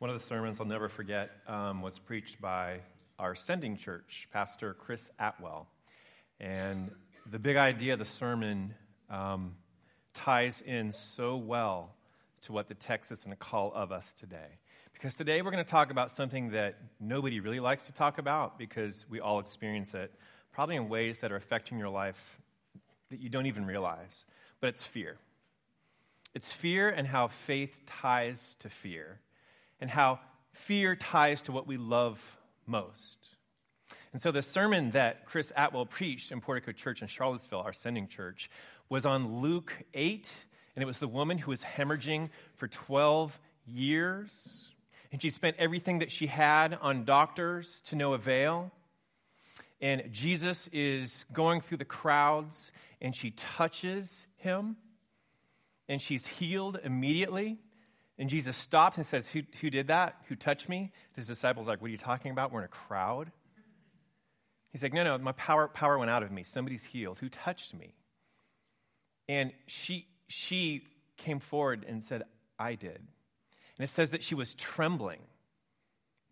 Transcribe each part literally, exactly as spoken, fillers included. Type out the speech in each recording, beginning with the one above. One of the sermons I'll never forget um, was preached by our sending church, Pastor Chris Atwell. And the big idea of the sermon um, ties in so well to what the text is going to call of us today. Because today we're going to talk about something that nobody really likes to talk about because we all experience it, probably in ways that are affecting your life that you don't even realize. But it's fear. It's fear and how faith ties to fear. And how fear ties to what we love most. And so the sermon that Chris Atwell preached in Portico Church in Charlottesville, our sending church, was on Luke eight, and it was the woman who was hemorrhaging for twelve years, and she spent everything that she had on doctors to no avail. And Jesus is going through the crowds, and she touches him, and she's healed immediately. And Jesus stops and says, who, who did that? Who touched me? His disciples are like, what are you talking about? We're in a crowd. He's like, no, no, my power power went out of me. Somebody's healed. Who touched me? And she she came forward and said, I did. And it says that she was trembling.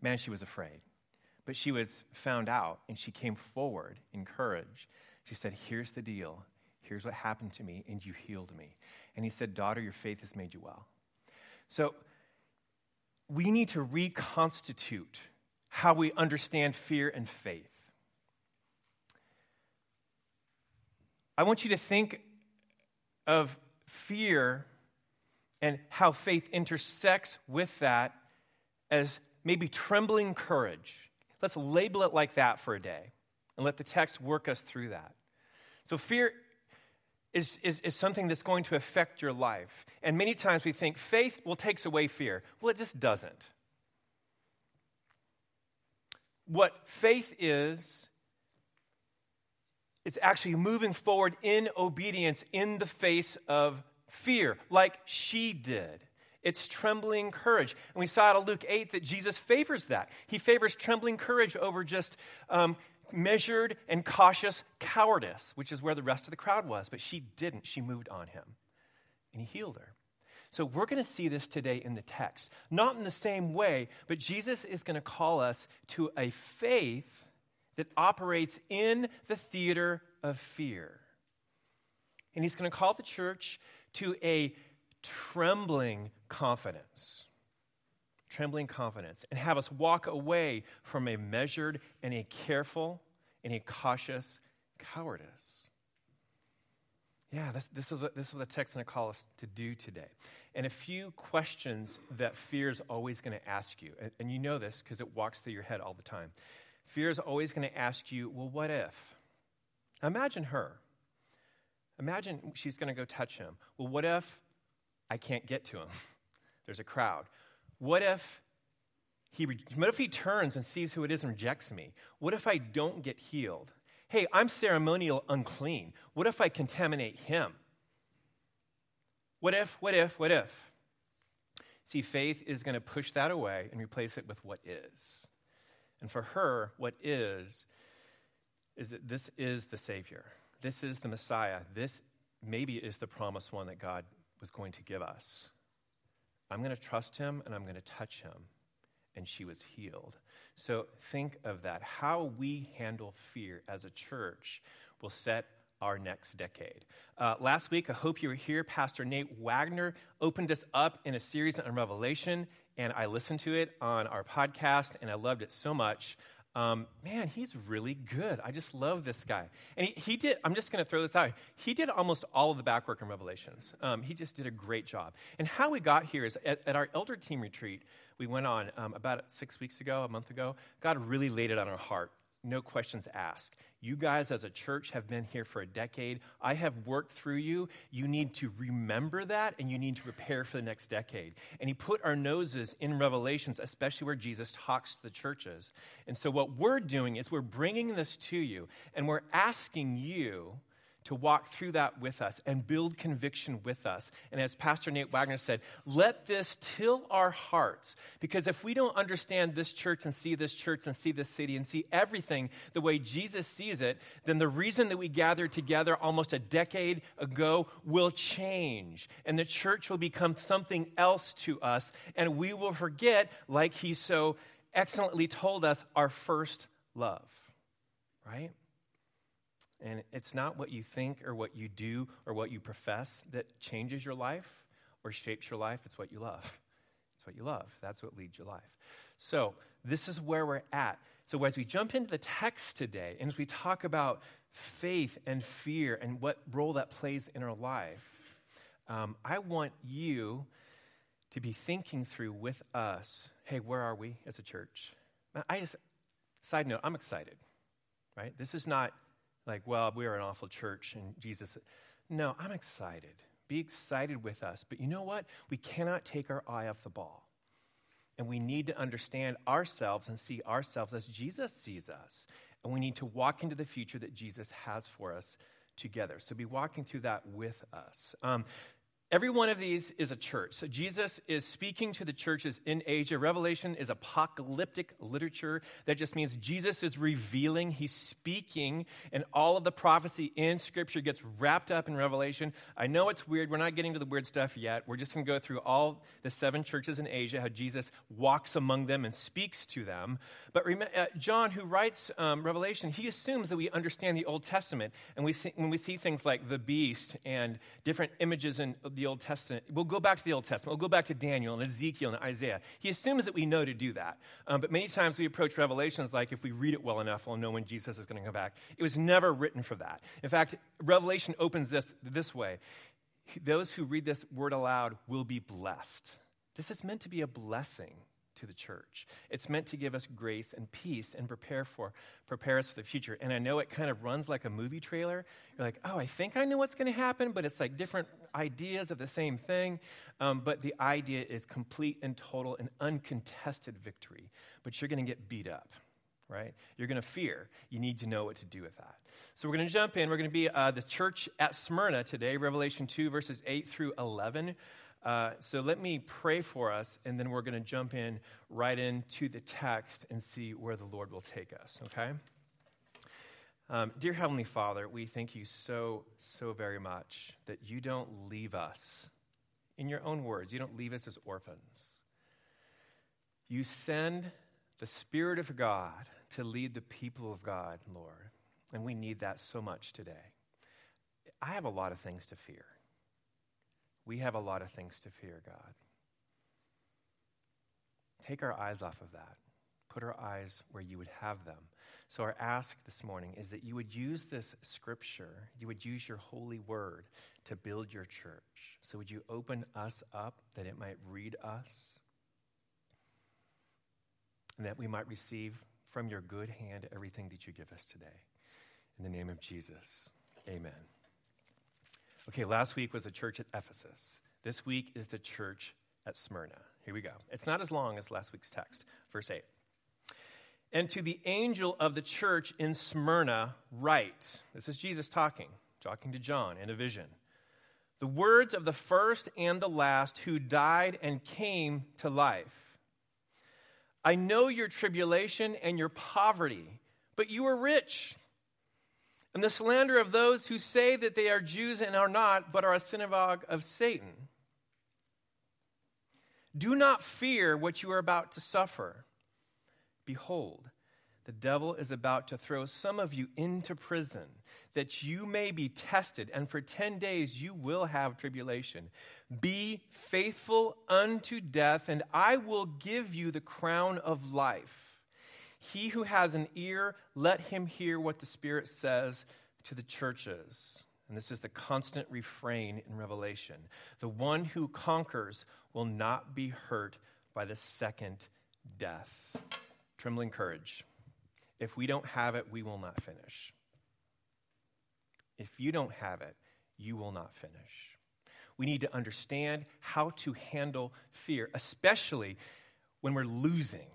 Man, she was afraid. But she was found out, and she came forward in courage. She said, here's the deal. Here's what happened to me, and you healed me. And he said, daughter, your faith has made you well. So we need to reconstitute how we understand fear and faith. I want you to think of fear and how faith intersects with that as maybe trembling courage. Let's label it like that for a day and let the text work us through that. So fear Is, is, is something that's going to affect your life. And many times we think faith will takes away fear. Well, it just doesn't. What faith is, is actually moving forward in obedience in the face of fear, like she did. It's trembling courage. And we saw out of Luke eight that Jesus favors that. He favors trembling courage over just Um, measured and cautious cowardice, which is where the rest of the crowd was, but she didn't. She moved on him, and he healed her. So we're going to see this today in the text, not in the same way, but Jesus is going to call us to a faith that operates in the theater of fear. And he's going to call the church to a trembling confidence. Trembling confidence, and have us walk away from a measured and a careful and a cautious cowardice. Yeah, this, this is what this is what the text is going to call us to do today. And a few questions that fear is always going to ask you, and, and you know this because it walks through your head all the time. Fear is always going to ask you, well, what if? Imagine her. Imagine she's going to go touch him. Well, what if I can't get to him? There's a crowd. What if he what if he turns and sees who it is and rejects me? What if I don't get healed? Hey, I'm ceremonial unclean. What if I contaminate him? What if, what if, what if? See, faith is going to push that away and replace it with what is. And for her, what is, is that this is the Savior. This is the Messiah. This maybe is the promised one that God was going to give us. I'm going to trust him, and I'm going to touch him. And she was healed. So think of that. How we handle fear as a church will set our next decade. Uh, last week, I hope you were here, Pastor Nate Wagner opened us up in a series on Revelation, and I listened to it on our podcast, and I loved it so much. Um, man, he's really good. I just love this guy. And he, he did, I'm just going to throw this out. He did almost all of the back work in Revelations. Um, he just did a great job. And how we got here is at, at our elder team retreat, we went on um, about six weeks ago, a month ago. God really laid it on our heart. No questions asked. You guys as a church have been here for a decade. I have worked through you. You need to remember that, and you need to prepare for the next decade. And he put our noses in Revelations, especially where Jesus talks to the churches. And so what we're doing is we're bringing this to you, and we're asking you to walk through that with us and build conviction with us. And as Pastor Nate Wagner said, let this till our hearts, because if we don't understand this church and see this church and see this city and see everything the way Jesus sees it, then the reason that we gathered together almost a decade ago will change, and the church will become something else to us, and we will forget, like he so excellently told us, our first love, right? And it's not what you think or what you do or what you profess that changes your life or shapes your life. It's what you love. It's what you love. That's what leads your life. So this is where we're at. So as we jump into the text today, and as we talk about faith and fear and what role that plays in our life, um, I want you to be thinking through with us, hey, where are we as a church? I just, side note, I'm excited, right? This is not like, well, we are an awful church, and Jesus, no, I'm excited. Be excited with us. But you know what? We cannot take our eye off the ball. And we need to understand ourselves and see ourselves as Jesus sees us. And we need to walk into the future that Jesus has for us together. So be walking through that with us. Um, every one of these is a church. So Jesus is speaking to the churches in Asia. Revelation is apocalyptic literature. That just means Jesus is revealing, he's speaking, and all of the prophecy in Scripture gets wrapped up in Revelation. I know it's weird. We're not getting to the weird stuff yet. We're just going to go through all the seven churches in Asia, how Jesus walks among them and speaks to them. But remember, uh, John, who writes um, Revelation, he assumes that we understand the Old Testament, and we see, when we see things like the beast and different images in the Old Testament, we'll go back to the Old Testament, we'll go back to Daniel and Ezekiel and Isaiah. He assumes that we know to do that. Um, but many times we approach Revelations like, if we read it well enough, we'll know when Jesus is going to come back. It was never written for that. In fact, Revelation opens this this way. Those who read this word aloud will be blessed. This is meant to be a blessing to the church. It's meant to give us grace and peace and prepare for prepare us for the future. And I know it kind of runs like a movie trailer. You're like, oh, I think I know what's going to happen, but it's like different ideas of the same thing. Um, but the idea is complete and total and uncontested victory. But you're going to get beat up, right? You're going to fear. You need to know what to do with that. So we're going to jump in. We're going to be uh, the church at Smyrna today, Revelation two, verses eight through eleven. Uh, so let me pray for us, and then we're going to jump in right into the text and see where the Lord will take us, okay? Um, dear Heavenly Father, we thank you so, so very much that you don't leave us. In your own words, you don't leave us as orphans. You send the Spirit of God to lead the people of God, Lord, and we need that so much today. I have a lot of things to fear. We have a lot of things to fear, God. Take our eyes off of that. Put our eyes where you would have them. So our ask this morning is that you would use this scripture, you would use your holy word to build your church. So would you open us up that it might read us and that we might receive from your good hand everything that you give us today. In the name of Jesus, amen. Okay, last week was the church at Ephesus. This week is the church at Smyrna. Here we go. It's not as long as last week's text. Verse eight. And to the angel of the church in Smyrna write. This is Jesus talking, talking to John in a vision. The words of the first and the last who died and came to life. I know your tribulation and your poverty, but you are rich. And the slander of those who say that they are Jews and are not, but are a synagogue of Satan. Do not fear what you are about to suffer. Behold, the devil is about to throw some of you into prison, that you may be tested, and for ten days you will have tribulation. Be faithful unto death, and I will give you the crown of life. He who has an ear, let him hear what the Spirit says to the churches. And this is the constant refrain in Revelation. The one who conquers will not be hurt by the second death. Trembling courage. If we don't have it, we will not finish. If you don't have it, you will not finish. We need to understand how to handle fear, especially when we're losing.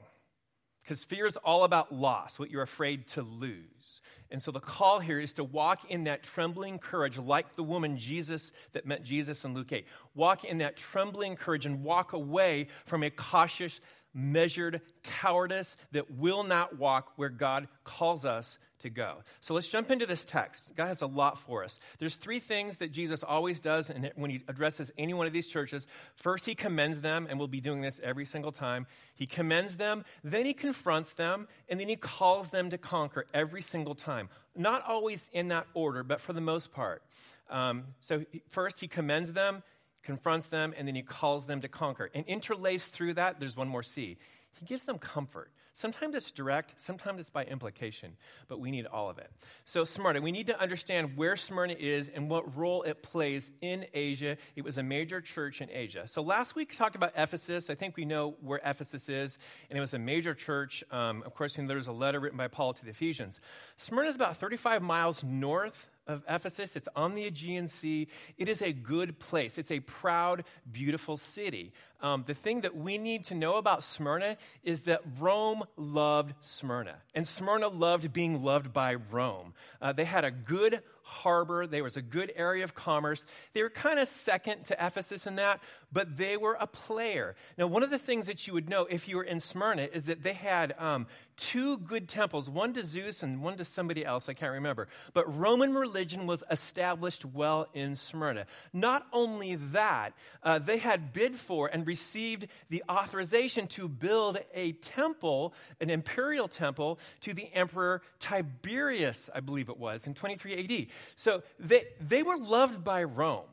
Because fear is all about loss, what you're afraid to lose. And so the call here is to walk in that trembling courage like the woman Jesus that met Jesus in Luke eight. Walk in that trembling courage and walk away from a cautious, measured cowardice that will not walk where God calls us to go. So let's jump into this text. God has a lot for us. There's three things that Jesus always does when he addresses any one of these churches. First, he commends them, and we'll be doing this every single time. He commends them, then he confronts them, and then he calls them to conquer every single time. Not always in that order, but for the most part. Um, so first, he commends them, confronts them, and then he calls them to conquer. And interlaced through that, there's one more C. He gives them comfort. Sometimes it's direct, sometimes it's by implication, but we need all of it. So Smyrna, we need to understand where Smyrna is and what role it plays in Asia. It was a major church in Asia. So last week we talked about Ephesus. I think we know where Ephesus is, and it was a major church. Um, of course, you know, there was a letter written by Paul to the Ephesians. Smyrna is about thirty-five miles north of Ephesus. It's on the Aegean Sea. It is a good place. It's a proud, beautiful city. Um, the thing that we need to know about Smyrna is that Rome loved Smyrna, and Smyrna loved being loved by Rome. Uh, they had a good harbor. There was a good area of commerce. They were kind of second to Ephesus in that, but they were a player. Now, one of the things that you would know if you were in Smyrna is that they had um, two good temples, one to Zeus and one to somebody else, I can't remember. But Roman religion was established well in Smyrna. Not only that, uh, they had bid for and received the authorization to build a temple, an imperial temple, to the emperor Tiberius, I believe it was, in twenty-three A D. So they, they were loved by Rome.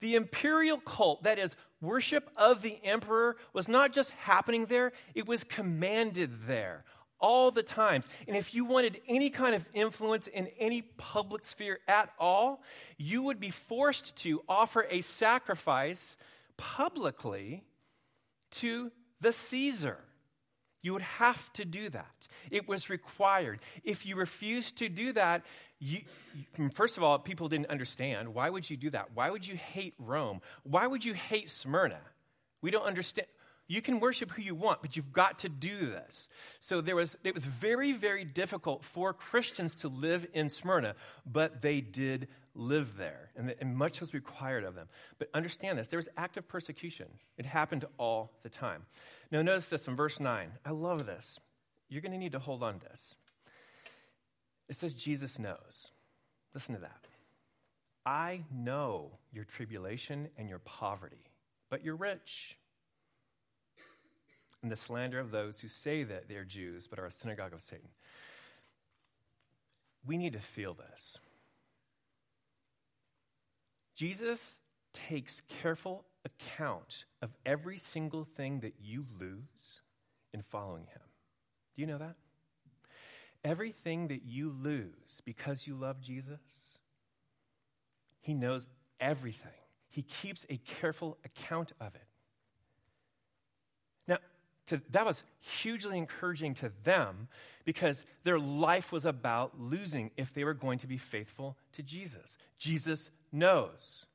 The imperial cult, that is, worship of the emperor, was not just happening there, it was commanded there all the times. And if you wanted any kind of influence in any public sphere at all, you would be forced to offer a sacrifice publicly to the Caesar. You would have to do that. It was required. If you refused to do that, you, first of all, people didn't understand. Why would you do that? Why would you hate Rome? Why would you hate Smyrna? We don't understand. You can worship who you want, but you've got to do this. So there was. It was very, very difficult for Christians to live in Smyrna, but they did live there, and, and much was required of them. But understand this, there was active persecution. It happened all the time. Now notice this in verse nine. I love this. You're going to need to hold on to this. It says, Jesus knows. Listen to that. I know your tribulation and your poverty, but you're rich. And the slander of those who say that they are Jews, but are a synagogue of Satan. We need to feel this. Jesus takes careful account of every single thing that you lose in following him. Do you know that? Everything that you lose because you love Jesus, he knows everything. He keeps a careful account of it. Now, to, that was hugely encouraging to them because their life was about losing if they were going to be faithful to Jesus. Jesus knows.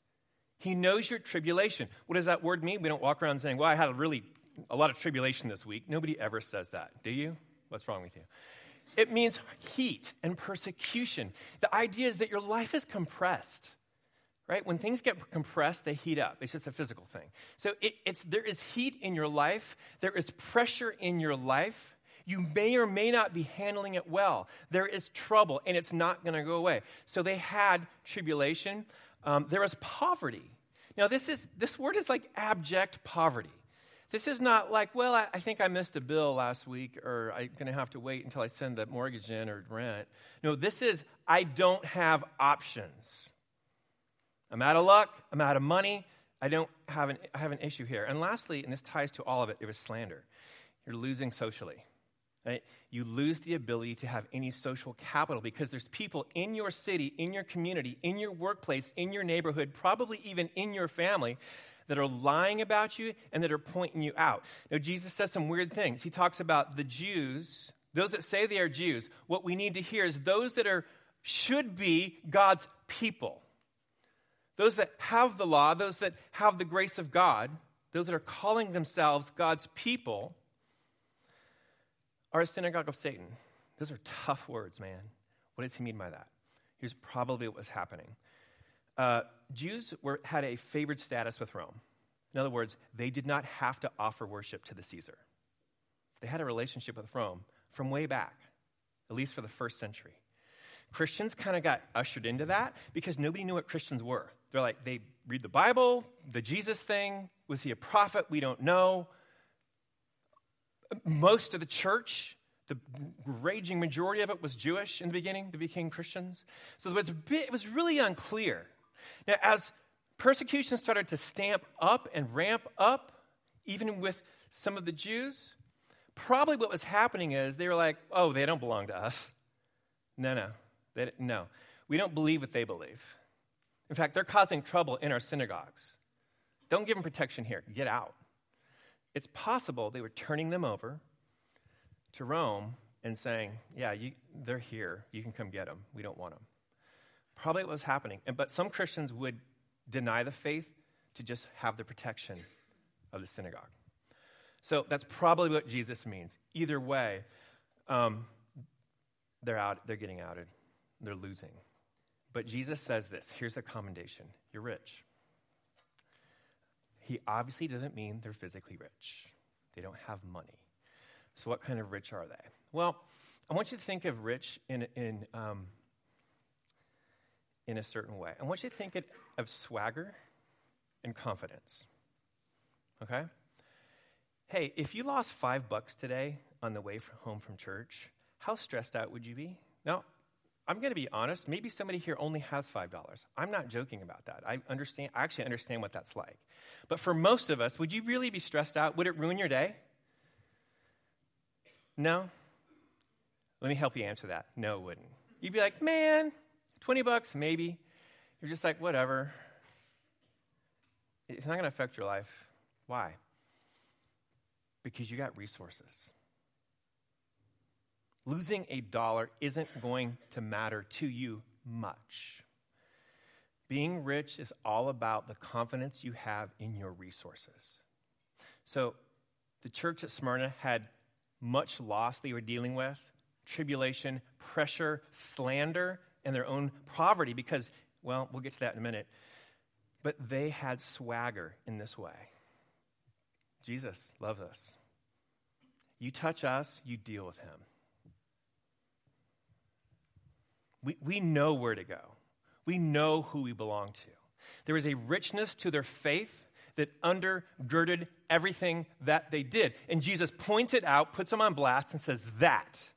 He knows your tribulation. What does that word mean? We don't walk around saying, well, I had a really a lot of tribulation this week. Nobody ever says that. Do you? What's wrong with you? It means heat and persecution. The idea is that your life is compressed, right? When things get compressed, they heat up. It's just a physical thing. So it, it's there is heat in your life. There is pressure in your life. You may or may not be handling it well. There is trouble, and it's not going to go away. So they had tribulation. Um, there was poverty. Now, this is this word is like abject poverty. This is not like, well, I, I think I missed a bill last week, or I'm going to have to wait until I send the mortgage in or rent. No, this is, I don't have options. I'm out of luck. I'm out of money. I don't have an, I have an issue here. And lastly, and this ties to all of it, it was slander. You're losing socially. Right? You lose the ability to have any social capital because there's people in your city, in your community, in your workplace, in your neighborhood, probably even in your family that are lying about you and that are pointing you out. Now, Jesus says some weird things. He talks about the Jews, those that say they are Jews. What we need to hear is those that are should be God's people, those that have the law, those that have the grace of God, those that are calling themselves God's people, are a synagogue of Satan. Those are tough words, man. What does he mean by that? Here's probably what was happening. Uh, Jews were, had a favored status with Rome. In other words, they did not have to offer worship to the Caesar. They had a relationship with Rome from way back, at least for the first century. Christians kind of got ushered into that because nobody knew what Christians were. They're like, they read the Bible, the Jesus thing. Was he a prophet? We don't know. Most of the church, the raging majority of it, was Jewish in the beginning. They became Christians. So it was, a bit, it was really unclear. Now, as persecution started to stamp up and ramp up, even with some of the Jews, probably what was happening is they were like, oh, they don't belong to us. No, no. They, no, we don't believe what they believe. In fact, they're causing trouble in our synagogues. Don't give them protection here. Get out. It's possible they were turning them over to Rome and saying, yeah, you, they're here. You can come get them. We don't want them. Probably what was happening. And, but some Christians would deny the faith to just have the protection of the synagogue. So that's probably what Jesus means. Either way, um, they're out. They're getting outed. They're losing. But Jesus says this. Here's a commendation. You're rich. He obviously doesn't mean they're physically rich. They don't have money. So what kind of rich are they? Well, I want you to think of rich in in um, in a certain way. I want you to think of swagger and confidence. Okay? Hey, if you lost five bucks today on the way from home from church, how stressed out would you be? Now, I'm going to be honest. Maybe somebody here only has five dollars. I'm not joking about that. I understand. I actually understand what that's like. But for most of us, would you really be stressed out? Would it ruin your day? No? Let me help you answer that. No, it wouldn't. You'd be like, man, twenty bucks, maybe. You're just like, whatever. It's not going to affect your life. Why? Because you got resources. Losing a dollar isn't going to matter to you much. Being rich is all about the confidence you have in your resources. So the church at Smyrna had much loss they were dealing with, tribulation, pressure, slander, and their own poverty because, well, we'll get to that in a minute. But they had swagger in this way. Jesus loves us. You touch us, you deal with him. We we know where to go. We know who we belong to. There was a richness to their faith that undergirded everything that they did. And Jesus points it out, puts them on blast, and says that.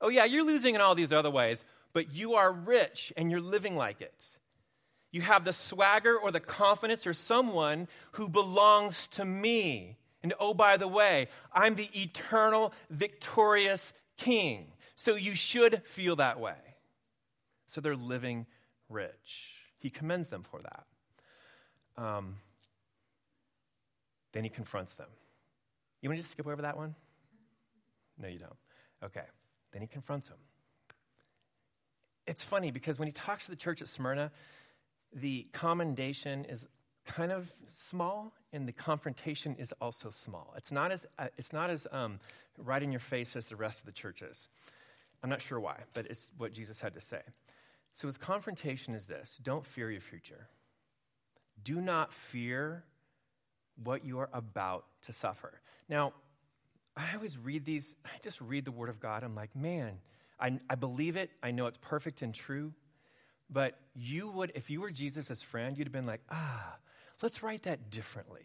Oh, yeah, you're losing in all these other ways, but you are rich and you're living like it. You have the swagger or the confidence or someone who belongs to me. And oh, by the way, I'm the eternal, victorious King. So you should feel that way. So they're living rich. He commends them for that. Um, then he confronts them. You want to just skip over that one? No, you don't. Okay. Then he confronts them. It's funny because when he talks to the church at Smyrna, the commendation is kind of small, and the confrontation is also small. It's not as uh, it's not as um, right in your face as the rest of the churches. I'm not sure why, but it's what Jesus had to say. So his confrontation is this: don't fear your future. Do not fear what you are about to suffer. Now, I always read these. I just read the Word of God. I'm like, man, I, I believe it. I know it's perfect and true. But you would, if you were Jesus' friend, you'd have been like, ah, let's write that differently.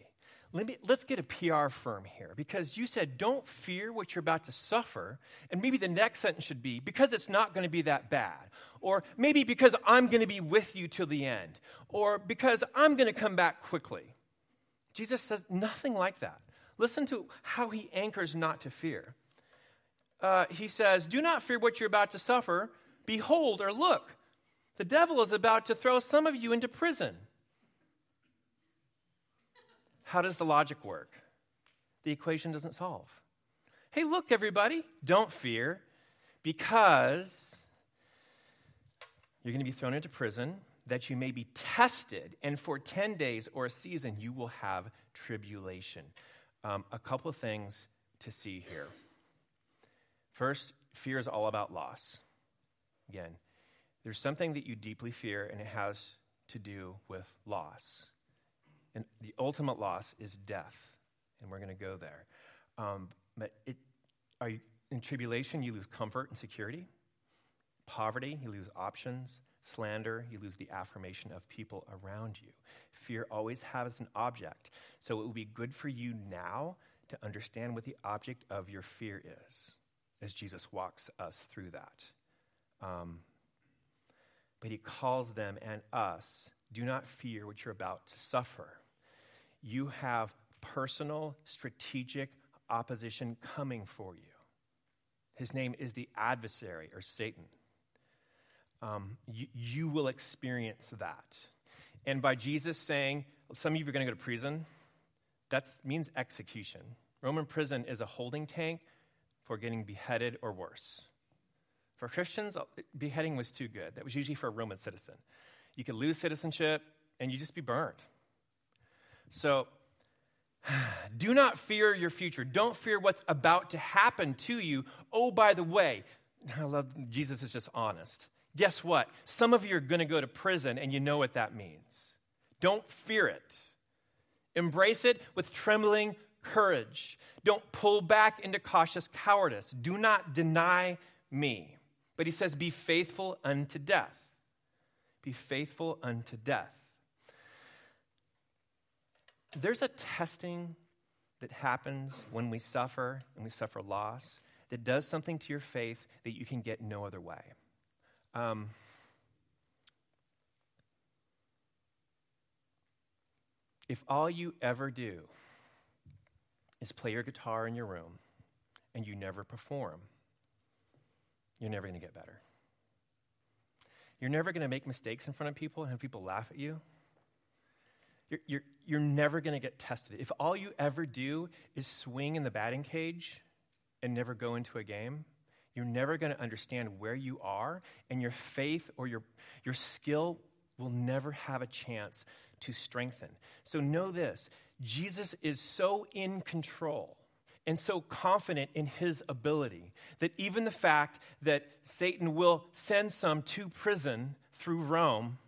Let me, let's get a P R firm here, because you said don't fear what you're about to suffer, and maybe the next sentence should be, because it's not going to be that bad, or maybe because I'm going to be with you till the end, or because I'm going to come back quickly. Jesus says nothing like that. Listen to how he anchors not to fear. Uh, he says, do not fear what you're about to suffer. Behold, or look, the devil is about to throw some of you into prison. How does the logic work? The equation doesn't solve. Hey, look, everybody, don't fear, because you're going to be thrown into prison, that you may be tested, and for ten days or a season you will have tribulation. Um, a couple of things to see here. First, fear is all about loss. Again, there's something that you deeply fear, and it has to do with loss. And the ultimate loss is death, and we're going to go there. Um, but it, are you, in tribulation, you lose comfort and security. Poverty, you lose options. Slander, you lose the affirmation of people around you. Fear always has an object. So it would be good for you now to understand what the object of your fear is, as Jesus walks us through that. Um, but he calls them and us, do not fear what you're about to suffer. You have personal, strategic opposition coming for you. His name is the adversary, or Satan. Um, you, you will experience that. And by Jesus saying, some of you are going to go to prison, that means execution. Roman prison is a holding tank for getting beheaded or worse. For Christians, beheading was too good. That was usually for a Roman citizen. You could lose citizenship, and you just be burned. So do not fear your future. Don't fear what's about to happen to you. Oh, by the way, I love Jesus is just honest. Guess what? Some of you are going to go to prison, and you know what that means. Don't fear it. Embrace it with trembling courage. Don't pull back into cautious cowardice. Do not deny me. But he says, be faithful unto death. Be faithful unto death. There's a testing that happens when we suffer and we suffer loss that does something to your faith that you can get no other way. Um, if all you ever do is play your guitar in your room and you never perform, you're never going to get better. You're never going to make mistakes in front of people and have people laugh at you. You're, you're, you're never going to get tested. If all you ever do is swing in the batting cage and never go into a game, you're never going to understand where you are, and your faith or your, your skill will never have a chance to strengthen. So know this, Jesus is so in control and so confident in his ability that even the fact that Satan will send some to prison through Rome,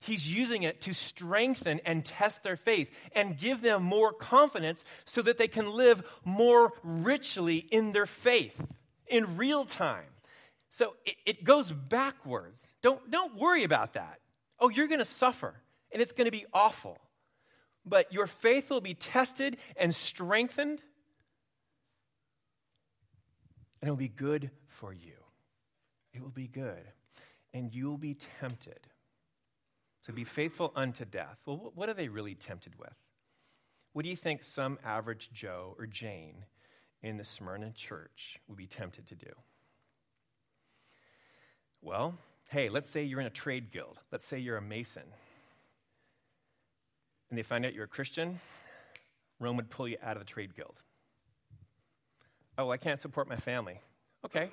he's using it to strengthen and test their faith and give them more confidence so that they can live more richly in their faith in real time. So it, it goes backwards. Don't, don't worry about that. Oh, you're going to suffer, and it's going to be awful. But your faith will be tested and strengthened, and it will be good for you. It will be good, and you'll be tempted. So be faithful unto death. Well, what are they really tempted with? What do you think some average Joe or Jane in the Smyrna church would be tempted to do? Well, hey, let's say you're in a trade guild. Let's say you're a Mason. And they find out you're a Christian, Rome would pull you out of the trade guild. Oh, I can't support my family. Okay,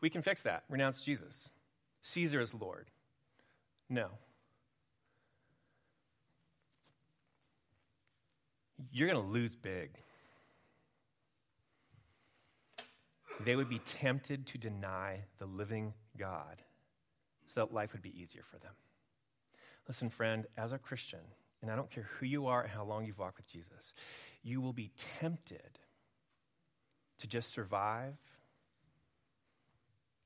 we can fix that. Renounce Jesus. Caesar is Lord. No. You're going to lose big. They would be tempted to deny the living God so that life would be easier for them. Listen, friend, as a Christian, and I don't care who you are and how long you've walked with Jesus, you will be tempted to just survive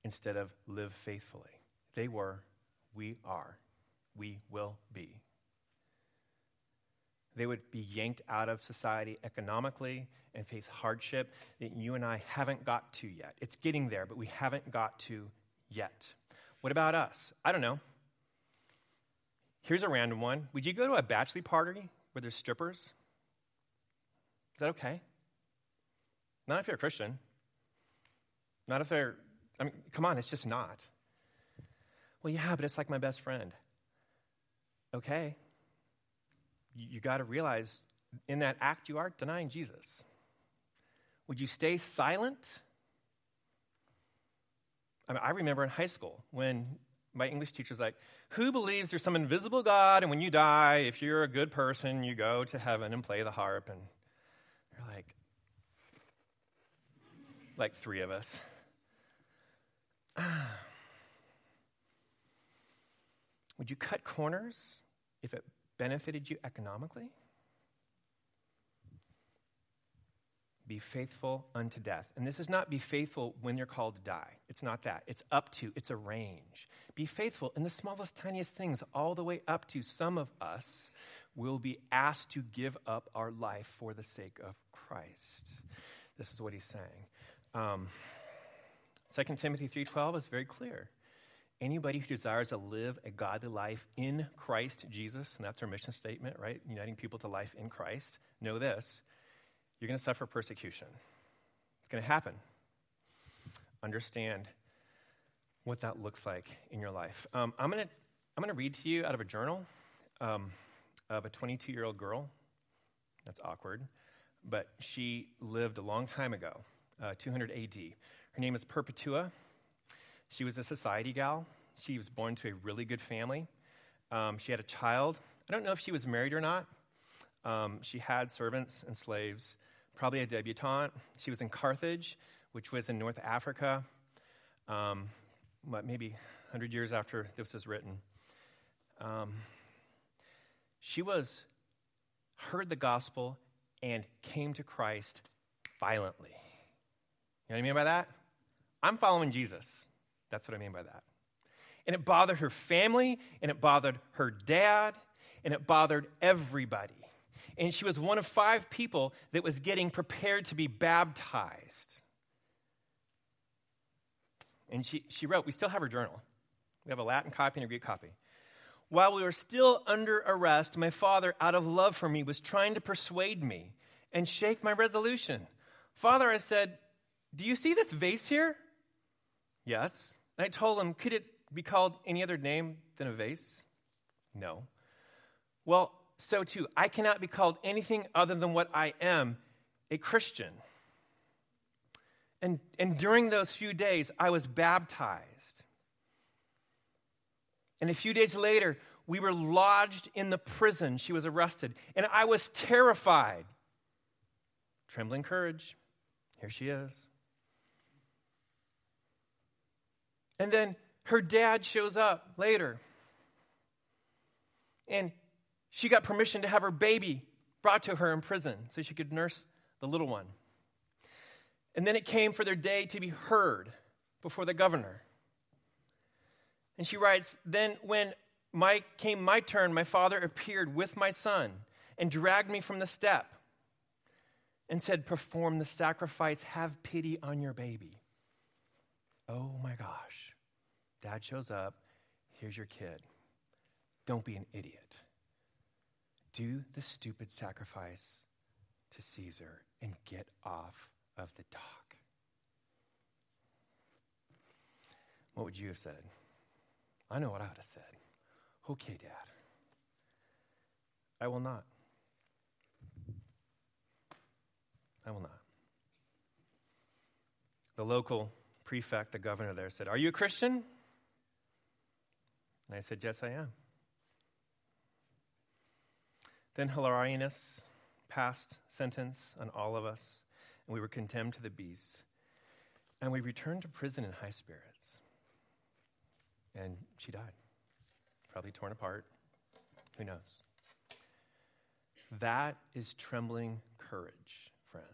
instead of live faithfully. They were, we are, we will be. They would be yanked out of society economically and face hardship that you and I haven't got to yet. It's getting there, but we haven't got to yet. What about us? I don't know. Here's a random one. Would you go to a bachelor party where there's strippers? Is that okay? Not if you're a Christian. Not if they're, I mean, come on, it's just not. Well, yeah, but it's like my best friend. Okay. You got to realize in that act you are denying Jesus. Would you stay silent? I mean, I remember in high school when my English teacher's like, who believes there's some invisible God and when you die, if you're a good person, you go to heaven and play the harp? And they're like, like three of us. Would you cut corners if it benefited you economically? Be faithful unto death. And this is not be faithful when you're called to die. It's not that. It's up to. It's a range. Be faithful in the smallest, tiniest things, all the way up to some of us will be asked to give up our life for the sake of Christ. This is what he's saying. Um, Second Timothy three twelve is very clear. Anybody who desires to live a godly life in Christ Jesus, and that's our mission statement, right? Uniting people to life in Christ. Know this. You're going to suffer persecution. It's going to happen. Understand what that looks like in your life. Um, I'm going to I'm going to read to you out of a journal um, of a twenty-two-year-old girl. That's awkward, but she lived a long time ago, uh, two hundred A D. Her name is Perpetua. She was a society gal. She was born to a really good family. Um, she had a child. I don't know if she was married or not. Um, she had servants and slaves. Probably a debutante. She was in Carthage, which was in North Africa, um, what, maybe one hundred years after this was written. Um, she was heard the gospel and came to Christ violently. You know what I mean by that? I'm following Jesus. That's what I mean by that. And it bothered her family, and it bothered her dad, and it bothered everybody. And she was one of five people that was getting prepared to be baptized. And she, she wrote, we still have her journal. We have a Latin copy and a Greek copy. While we were still under arrest, my father, out of love for me, was trying to persuade me and shake my resolution. Father, I said, do you see this vase here? Yes. And I told him, could it be called any other name than a vase? No. Well, so too, I cannot be called anything other than what I am, a Christian. And, and during those few days, I was baptized. And a few days later, we were lodged in the prison. She was arrested. And I was terrified. Trembling courage. Here she is. And then her dad shows up later. And she got permission to have her baby brought to her in prison so she could nurse the little one. And then it came for their day to be heard before the governor. And she writes, then when my, came my turn, my father appeared with my son and dragged me from the step and said, perform the sacrifice, have pity on your baby. Oh my gosh. Dad shows up. Here's your kid. Don't be an idiot. Do the stupid sacrifice to Caesar and get off of the dock. What would you have said? I know what I would have said. Okay, Dad. I will not. I will not. The local prefect, the governor there, said, are you a Christian? And I said, yes, I am. Then Hilarianus passed sentence on all of us, and we were condemned to the beasts. And we returned to prison in high spirits. And she died, probably torn apart. Who knows? That is trembling courage, friends.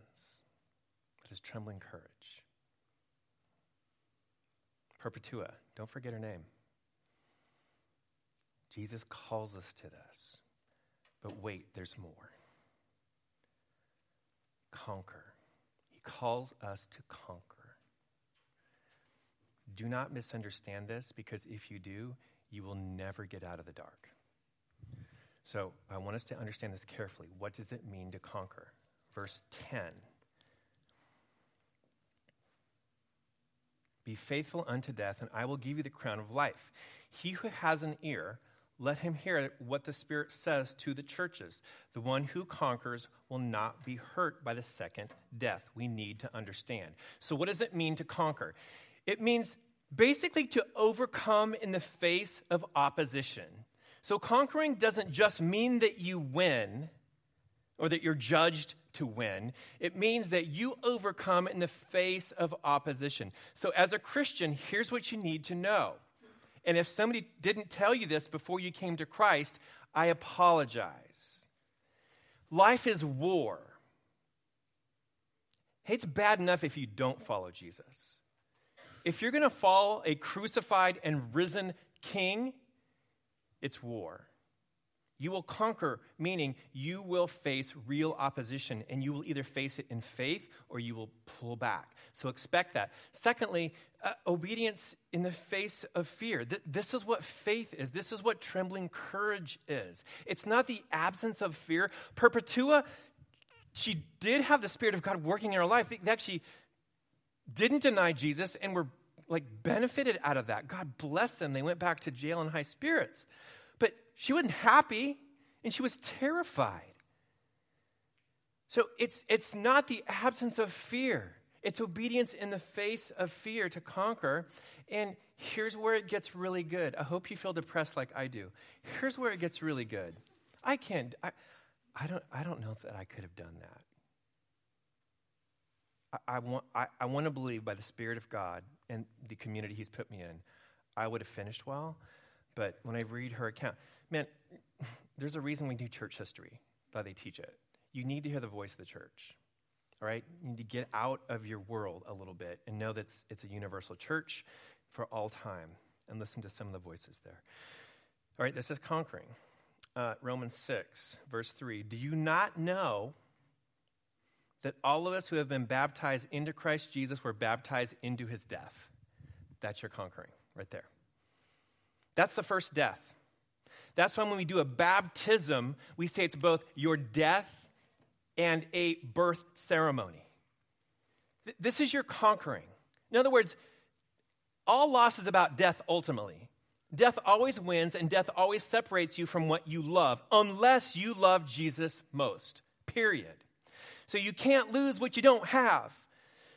That is trembling courage. Perpetua, don't forget her name. Jesus calls us to this. But wait, there's more. Conquer. He calls us to conquer. Do not misunderstand this, because if you do, you will never get out of the dark. So I want us to understand this carefully. What does it mean to conquer? Verse ten. Be faithful unto death, and I will give you the crown of life. He who has an ear, let him hear what the Spirit says to the churches. The one who conquers will not be hurt by the second death. We need to understand. So what does it mean to conquer? It means basically to overcome in the face of opposition. So conquering doesn't just mean that you win or that you're judged to win. It means that you overcome in the face of opposition. So as a Christian, here's what you need to know. And if somebody didn't tell you this before you came to Christ, I apologize. Life is war. Hey, it's bad enough if you don't follow Jesus. If you're going to follow a crucified and risen king, it's war. You will conquer, meaning you will face real opposition, and you will either face it in faith or you will pull back. So expect that. Secondly, uh, obedience in the face of fear. Th- this is what faith is. This is what trembling courage is. It's not the absence of fear. Perpetua, she did have the Spirit of God working in her life. They actually didn't deny Jesus and were like benefited out of that. God blessed them. They went back to jail in high spirits. But she wasn't happy, and she was terrified. So it's it's not the absence of fear. It's obedience in the face of fear to conquer. And here's where it gets really good. I hope you feel depressed like I do. Here's where it gets really good. I can't, I, I don't I don't know that I could have done that. I, I want I, I want to believe by the Spirit of God and the community He's put me in, I would have finished well. But when I read her account, man, there's a reason we do church history, why they teach it. You need to hear the voice of the church, all right? You need to get out of your world a little bit and know that it's, it's a universal church for all time and listen to some of the voices there. All right, this is conquering. Uh, Romans six, verse three, do you not know that all of us who have been baptized into Christ Jesus were baptized into his death? That's your conquering right there. That's the first death. That's when when we do a baptism, we say it's both your death and a birth ceremony. Th- this is your conquering. In other words, all loss is about death ultimately. Death always wins, and death always separates you from what you love, unless you love Jesus most, period. So you can't lose what you don't have.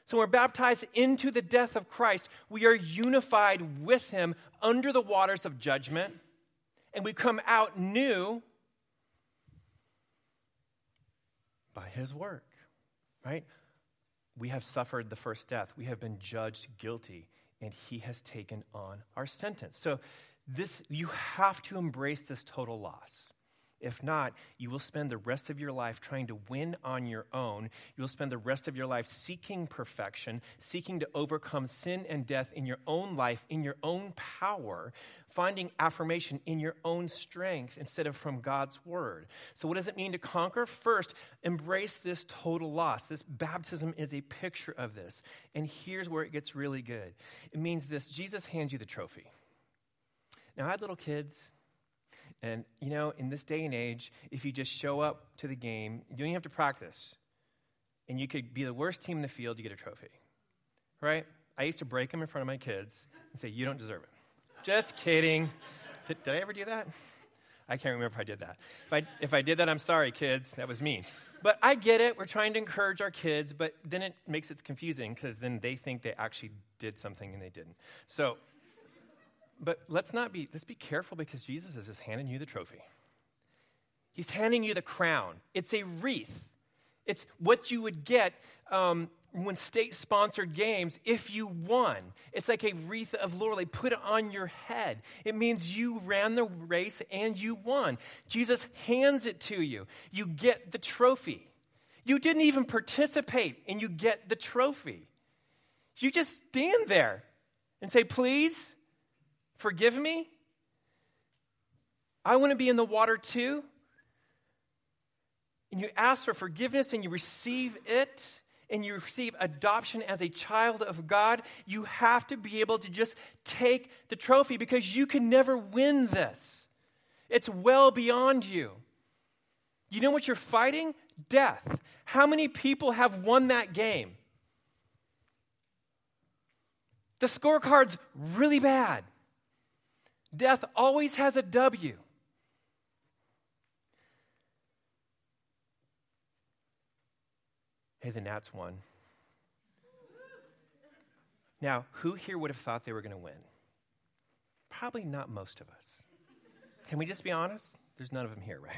So we're baptized into the death of Christ. We are unified with him under the waters of judgment, and we come out new by his work, right? We have suffered the first death. We have been judged guilty, and he has taken on our sentence. So this, you have to embrace this total loss. If not, you will spend the rest of your life trying to win on your own. You'll spend the rest of your life seeking perfection, seeking to overcome sin and death in your own life, in your own power, finding affirmation in your own strength instead of from God's word. So what does it mean to conquer? First, embrace this total loss. This baptism is a picture of this. And here's where it gets really good. It means this: Jesus hands you the trophy. Now, I had little kids. And, you know, in this day and age, if you just show up to the game, you don't even have to practice. And you could be the worst team in the field, you get a trophy, right? I used to break them in front of my kids and say, you don't deserve it. Just kidding. Did, did I ever do that? I can't remember if I did that. If I if I did that, I'm sorry, kids. That was mean. But I get it. We're trying to encourage our kids, but then it makes it confusing because then they think they actually did something and they didn't. So... But let's not be, let's be careful because Jesus is just handing you the trophy. He's handing you the crown. It's a wreath. It's what you would get um, when state-sponsored games if you won. It's like a wreath of laurel. They put it on your head. It means you ran the race and you won. Jesus hands it to you. You get the trophy. You didn't even participate and you get the trophy. You just stand there and say, please, forgive me? I want to be in the water too. And you ask for forgiveness and you receive it and you receive adoption as a child of God. You have to be able to just take the trophy because you can never win this. It's well beyond you. You know what you're fighting? Death. How many people have won that game? The scorecard's really bad. Death always has a W. Hey, the Nats won. Now, who here would have thought they were going to win? Probably not most of us. Can we just be honest? There's none of them here, right?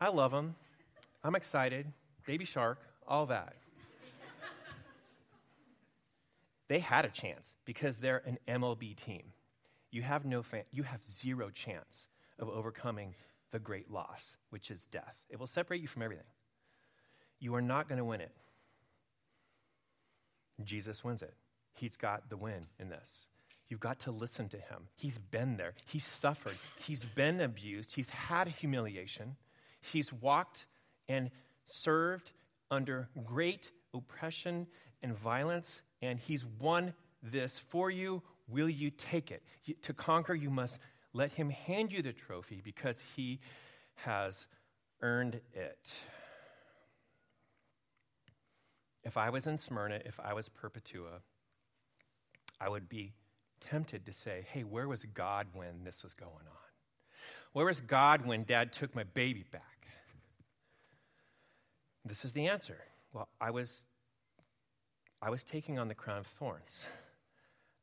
I love them. I'm excited. baby shark, all that. They had a chance because they're an M L B team. You have no fan, you have zero chance of overcoming the great loss, which is death. It will separate you from everything. You are not going to win it. Jesus wins it. He's got the win in this. You've got to listen to him. He's been there. He's suffered. He's been abused. He's had humiliation. He's walked and served under great oppression and violence, and he's won this for you. Will you take it? You, to conquer, you must let him hand you the trophy because he has earned it. If I was in Smyrna, if I was Perpetua, I would be tempted to say, hey, where was God when this was going on? Where was God when Dad took my baby back? This is the answer. Well, I was, I was taking on the crown of thorns.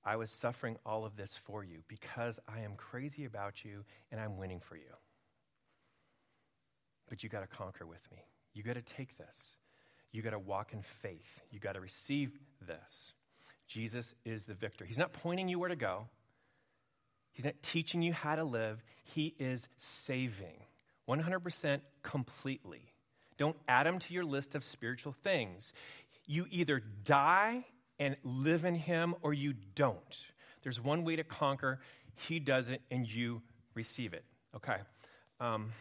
I was suffering all of this for you because I am crazy about you and I'm winning for you. But you got to conquer with me. You got to take this. You got to walk in faith. You got to receive this. Jesus is the victor. He's not pointing you where to go. He's not teaching you how to live. He is saving one hundred percent completely. Don't add him to your list of spiritual things. You either die and live in him or you don't. There's one way to conquer. He does it and you receive it. Okay. Um,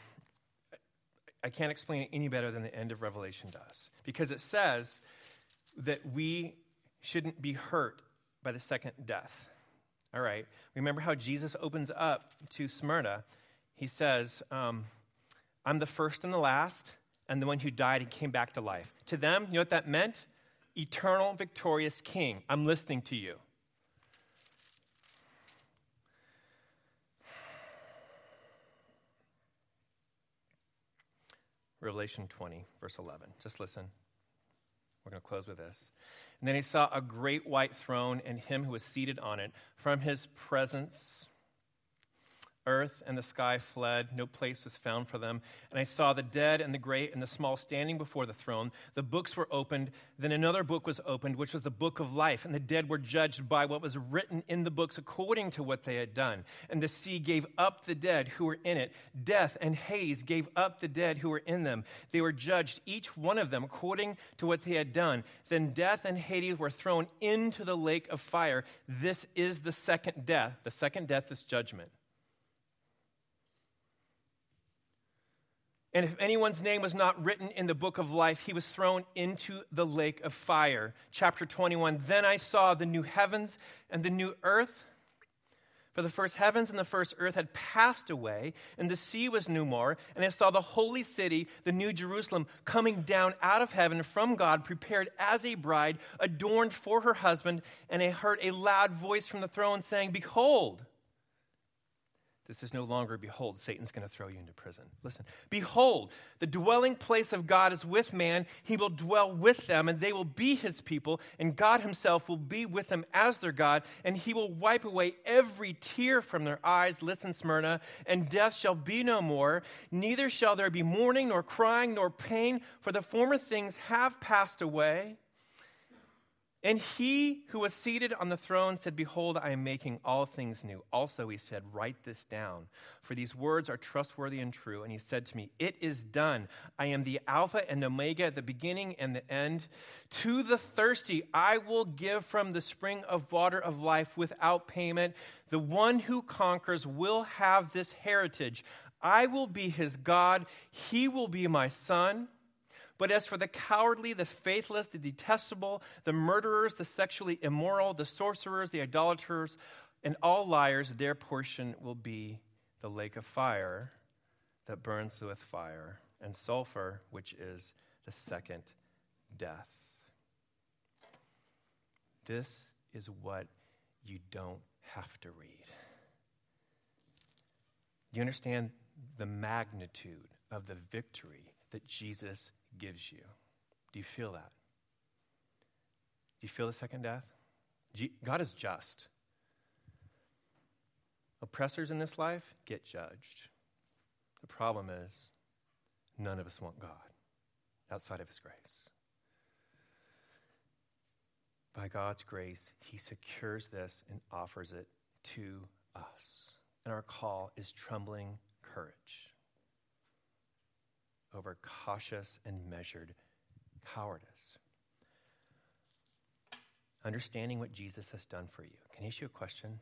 I can't explain it any better than the end of Revelation does, because it says that we shouldn't be hurt by the second death. All right. Remember how Jesus opens up to Smyrna. He says, um, I'm the first and the last, and the one who died and came back to life. To them, you know what that meant? Eternal, victorious king. I'm listening to you. Revelation twenty, verse eleven. Just listen. We're going to close with this. And then he saw a great white throne and him who was seated on it. From his presence, earth and the sky fled. No place was found for them. And I saw the dead and the great and the small standing before the throne. The books were opened. Then another book was opened, which was the book of life. And the dead were judged by what was written in the books according to what they had done. And the sea gave up the dead who were in it. Death and Hades gave up the dead who were in them. They were judged, each one of them, according to what they had done. Then death and Hades were thrown into the lake of fire. This is the second death. The second death is judgment. And if anyone's name was not written in the book of life, he was thrown into the lake of fire. Chapter twenty-one, then I saw the new heavens and the new earth. For the first heavens and the first earth had passed away, and the sea was no more. And I saw the holy city, the new Jerusalem, coming down out of heaven from God, prepared as a bride, adorned for her husband. And I heard a loud voice from the throne saying, Behold, this is no longer, behold, Satan's going to throw you into prison. Listen, behold, the dwelling place of God is with man. He will dwell with them, and they will be his people, and God himself will be with them as their God, and he will wipe away every tear from their eyes. Listen, Smyrna, and death shall be no more. Neither shall there be mourning, nor crying, nor pain, for the former things have passed away. And he who was seated on the throne said, Behold, I am making all things new. Also, he said, Write this down, for these words are trustworthy and true. And he said to me, It is done. I am the Alpha and Omega, the beginning and the end. To the thirsty, I will give from the spring of water of life without payment. The one who conquers will have this heritage. I will be his God. He will be my son. But as for the cowardly, the faithless, the detestable, the murderers, the sexually immoral, the sorcerers, the idolaters, and all liars, their portion will be the lake of fire that burns with fire and sulfur, which is the second death. This is what you don't have to read. Do you understand the magnitude of the victory that Jesus gives you? Do you feel that? Do you feel the second death? God is just. Oppressors in this life get judged. The problem is none of us want God. outside of his grace. By God's grace, he secures this and offers it to us. And our call is trembling courage over cautious and measured cowardice. Understanding what Jesus has done for you. Can I ask you a question?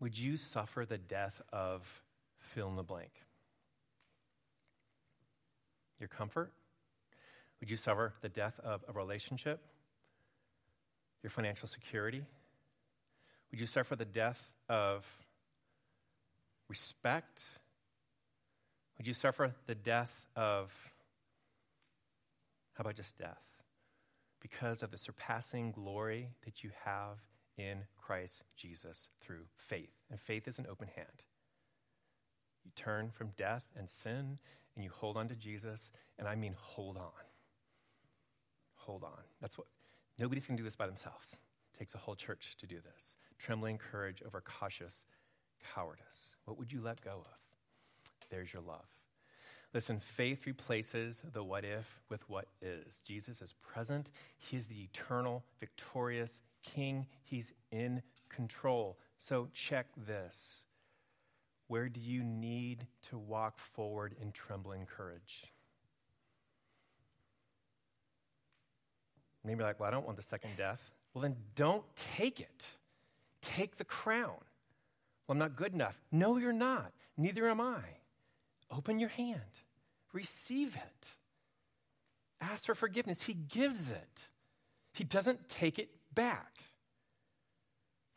Would you suffer the death of fill in the blank? Your comfort? Would you suffer the death of a relationship? Your financial security? Would you suffer the death of respect? Would you suffer the death of, how about just death? Because of the surpassing glory that you have in Christ Jesus through faith. And faith is an open hand. You turn from death and sin, and you hold on to Jesus, and I mean hold on. Hold on. That's what, nobody's going to do this by themselves. It takes a whole church to do this. Trembling courage over cautious cowardice. What would you let go of? There's your love. Listen, faith replaces the what if with what is. Jesus is present. He is the eternal, victorious King. He's in control. So check this. Where do you need to walk forward in trembling courage? Maybe you're like, well, I don't want the second death. Well, then don't take it. Take the crown. Well, I'm not good enough. No, you're not. Neither am I. Open your hand. Receive it. Ask for forgiveness. He gives it. He doesn't take it back.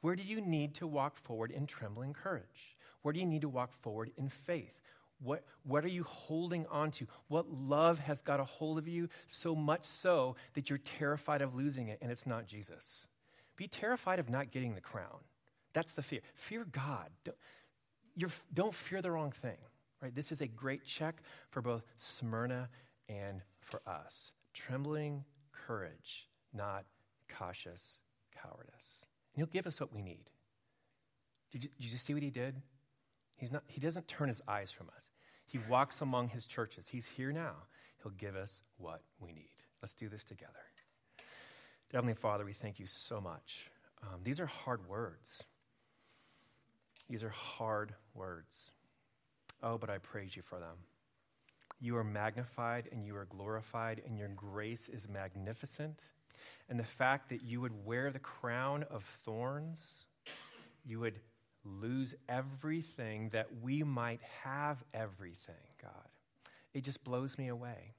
Where do you need to walk forward in trembling courage? Where do you need to walk forward in faith? What, what are you holding on to? What love has got a hold of you so much so that you're terrified of losing it, and it's not Jesus? Be terrified of not getting the crown. That's the fear. Fear God. Don't, you're, don't fear the wrong thing. Right? This is a great check for both Smyrna and for us. Trembling courage, not cautious cowardice. And he'll give us what we need. Did you, did you see what he did? He's not, he doesn't turn his eyes from us. He walks among his churches. He's here now. He'll give us what we need. Let's do this together. Dear Heavenly Father, we thank you so much. Um, these are hard words. These are hard words. Oh, but I praise you for them. You are magnified and you are glorified, and your grace is magnificent. And the fact that you would wear the crown of thorns, you would lose everything that we might have everything, God. It just blows me away.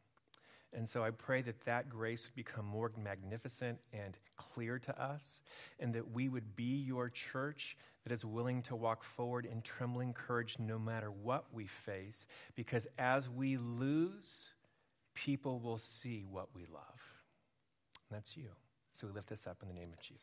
And so I pray that that grace would become more magnificent and clear to us, and that we would be your church that is willing to walk forward in trembling courage no matter what we face, because as we lose, people will see what we love. And that's you. So we lift this up in the name of Jesus.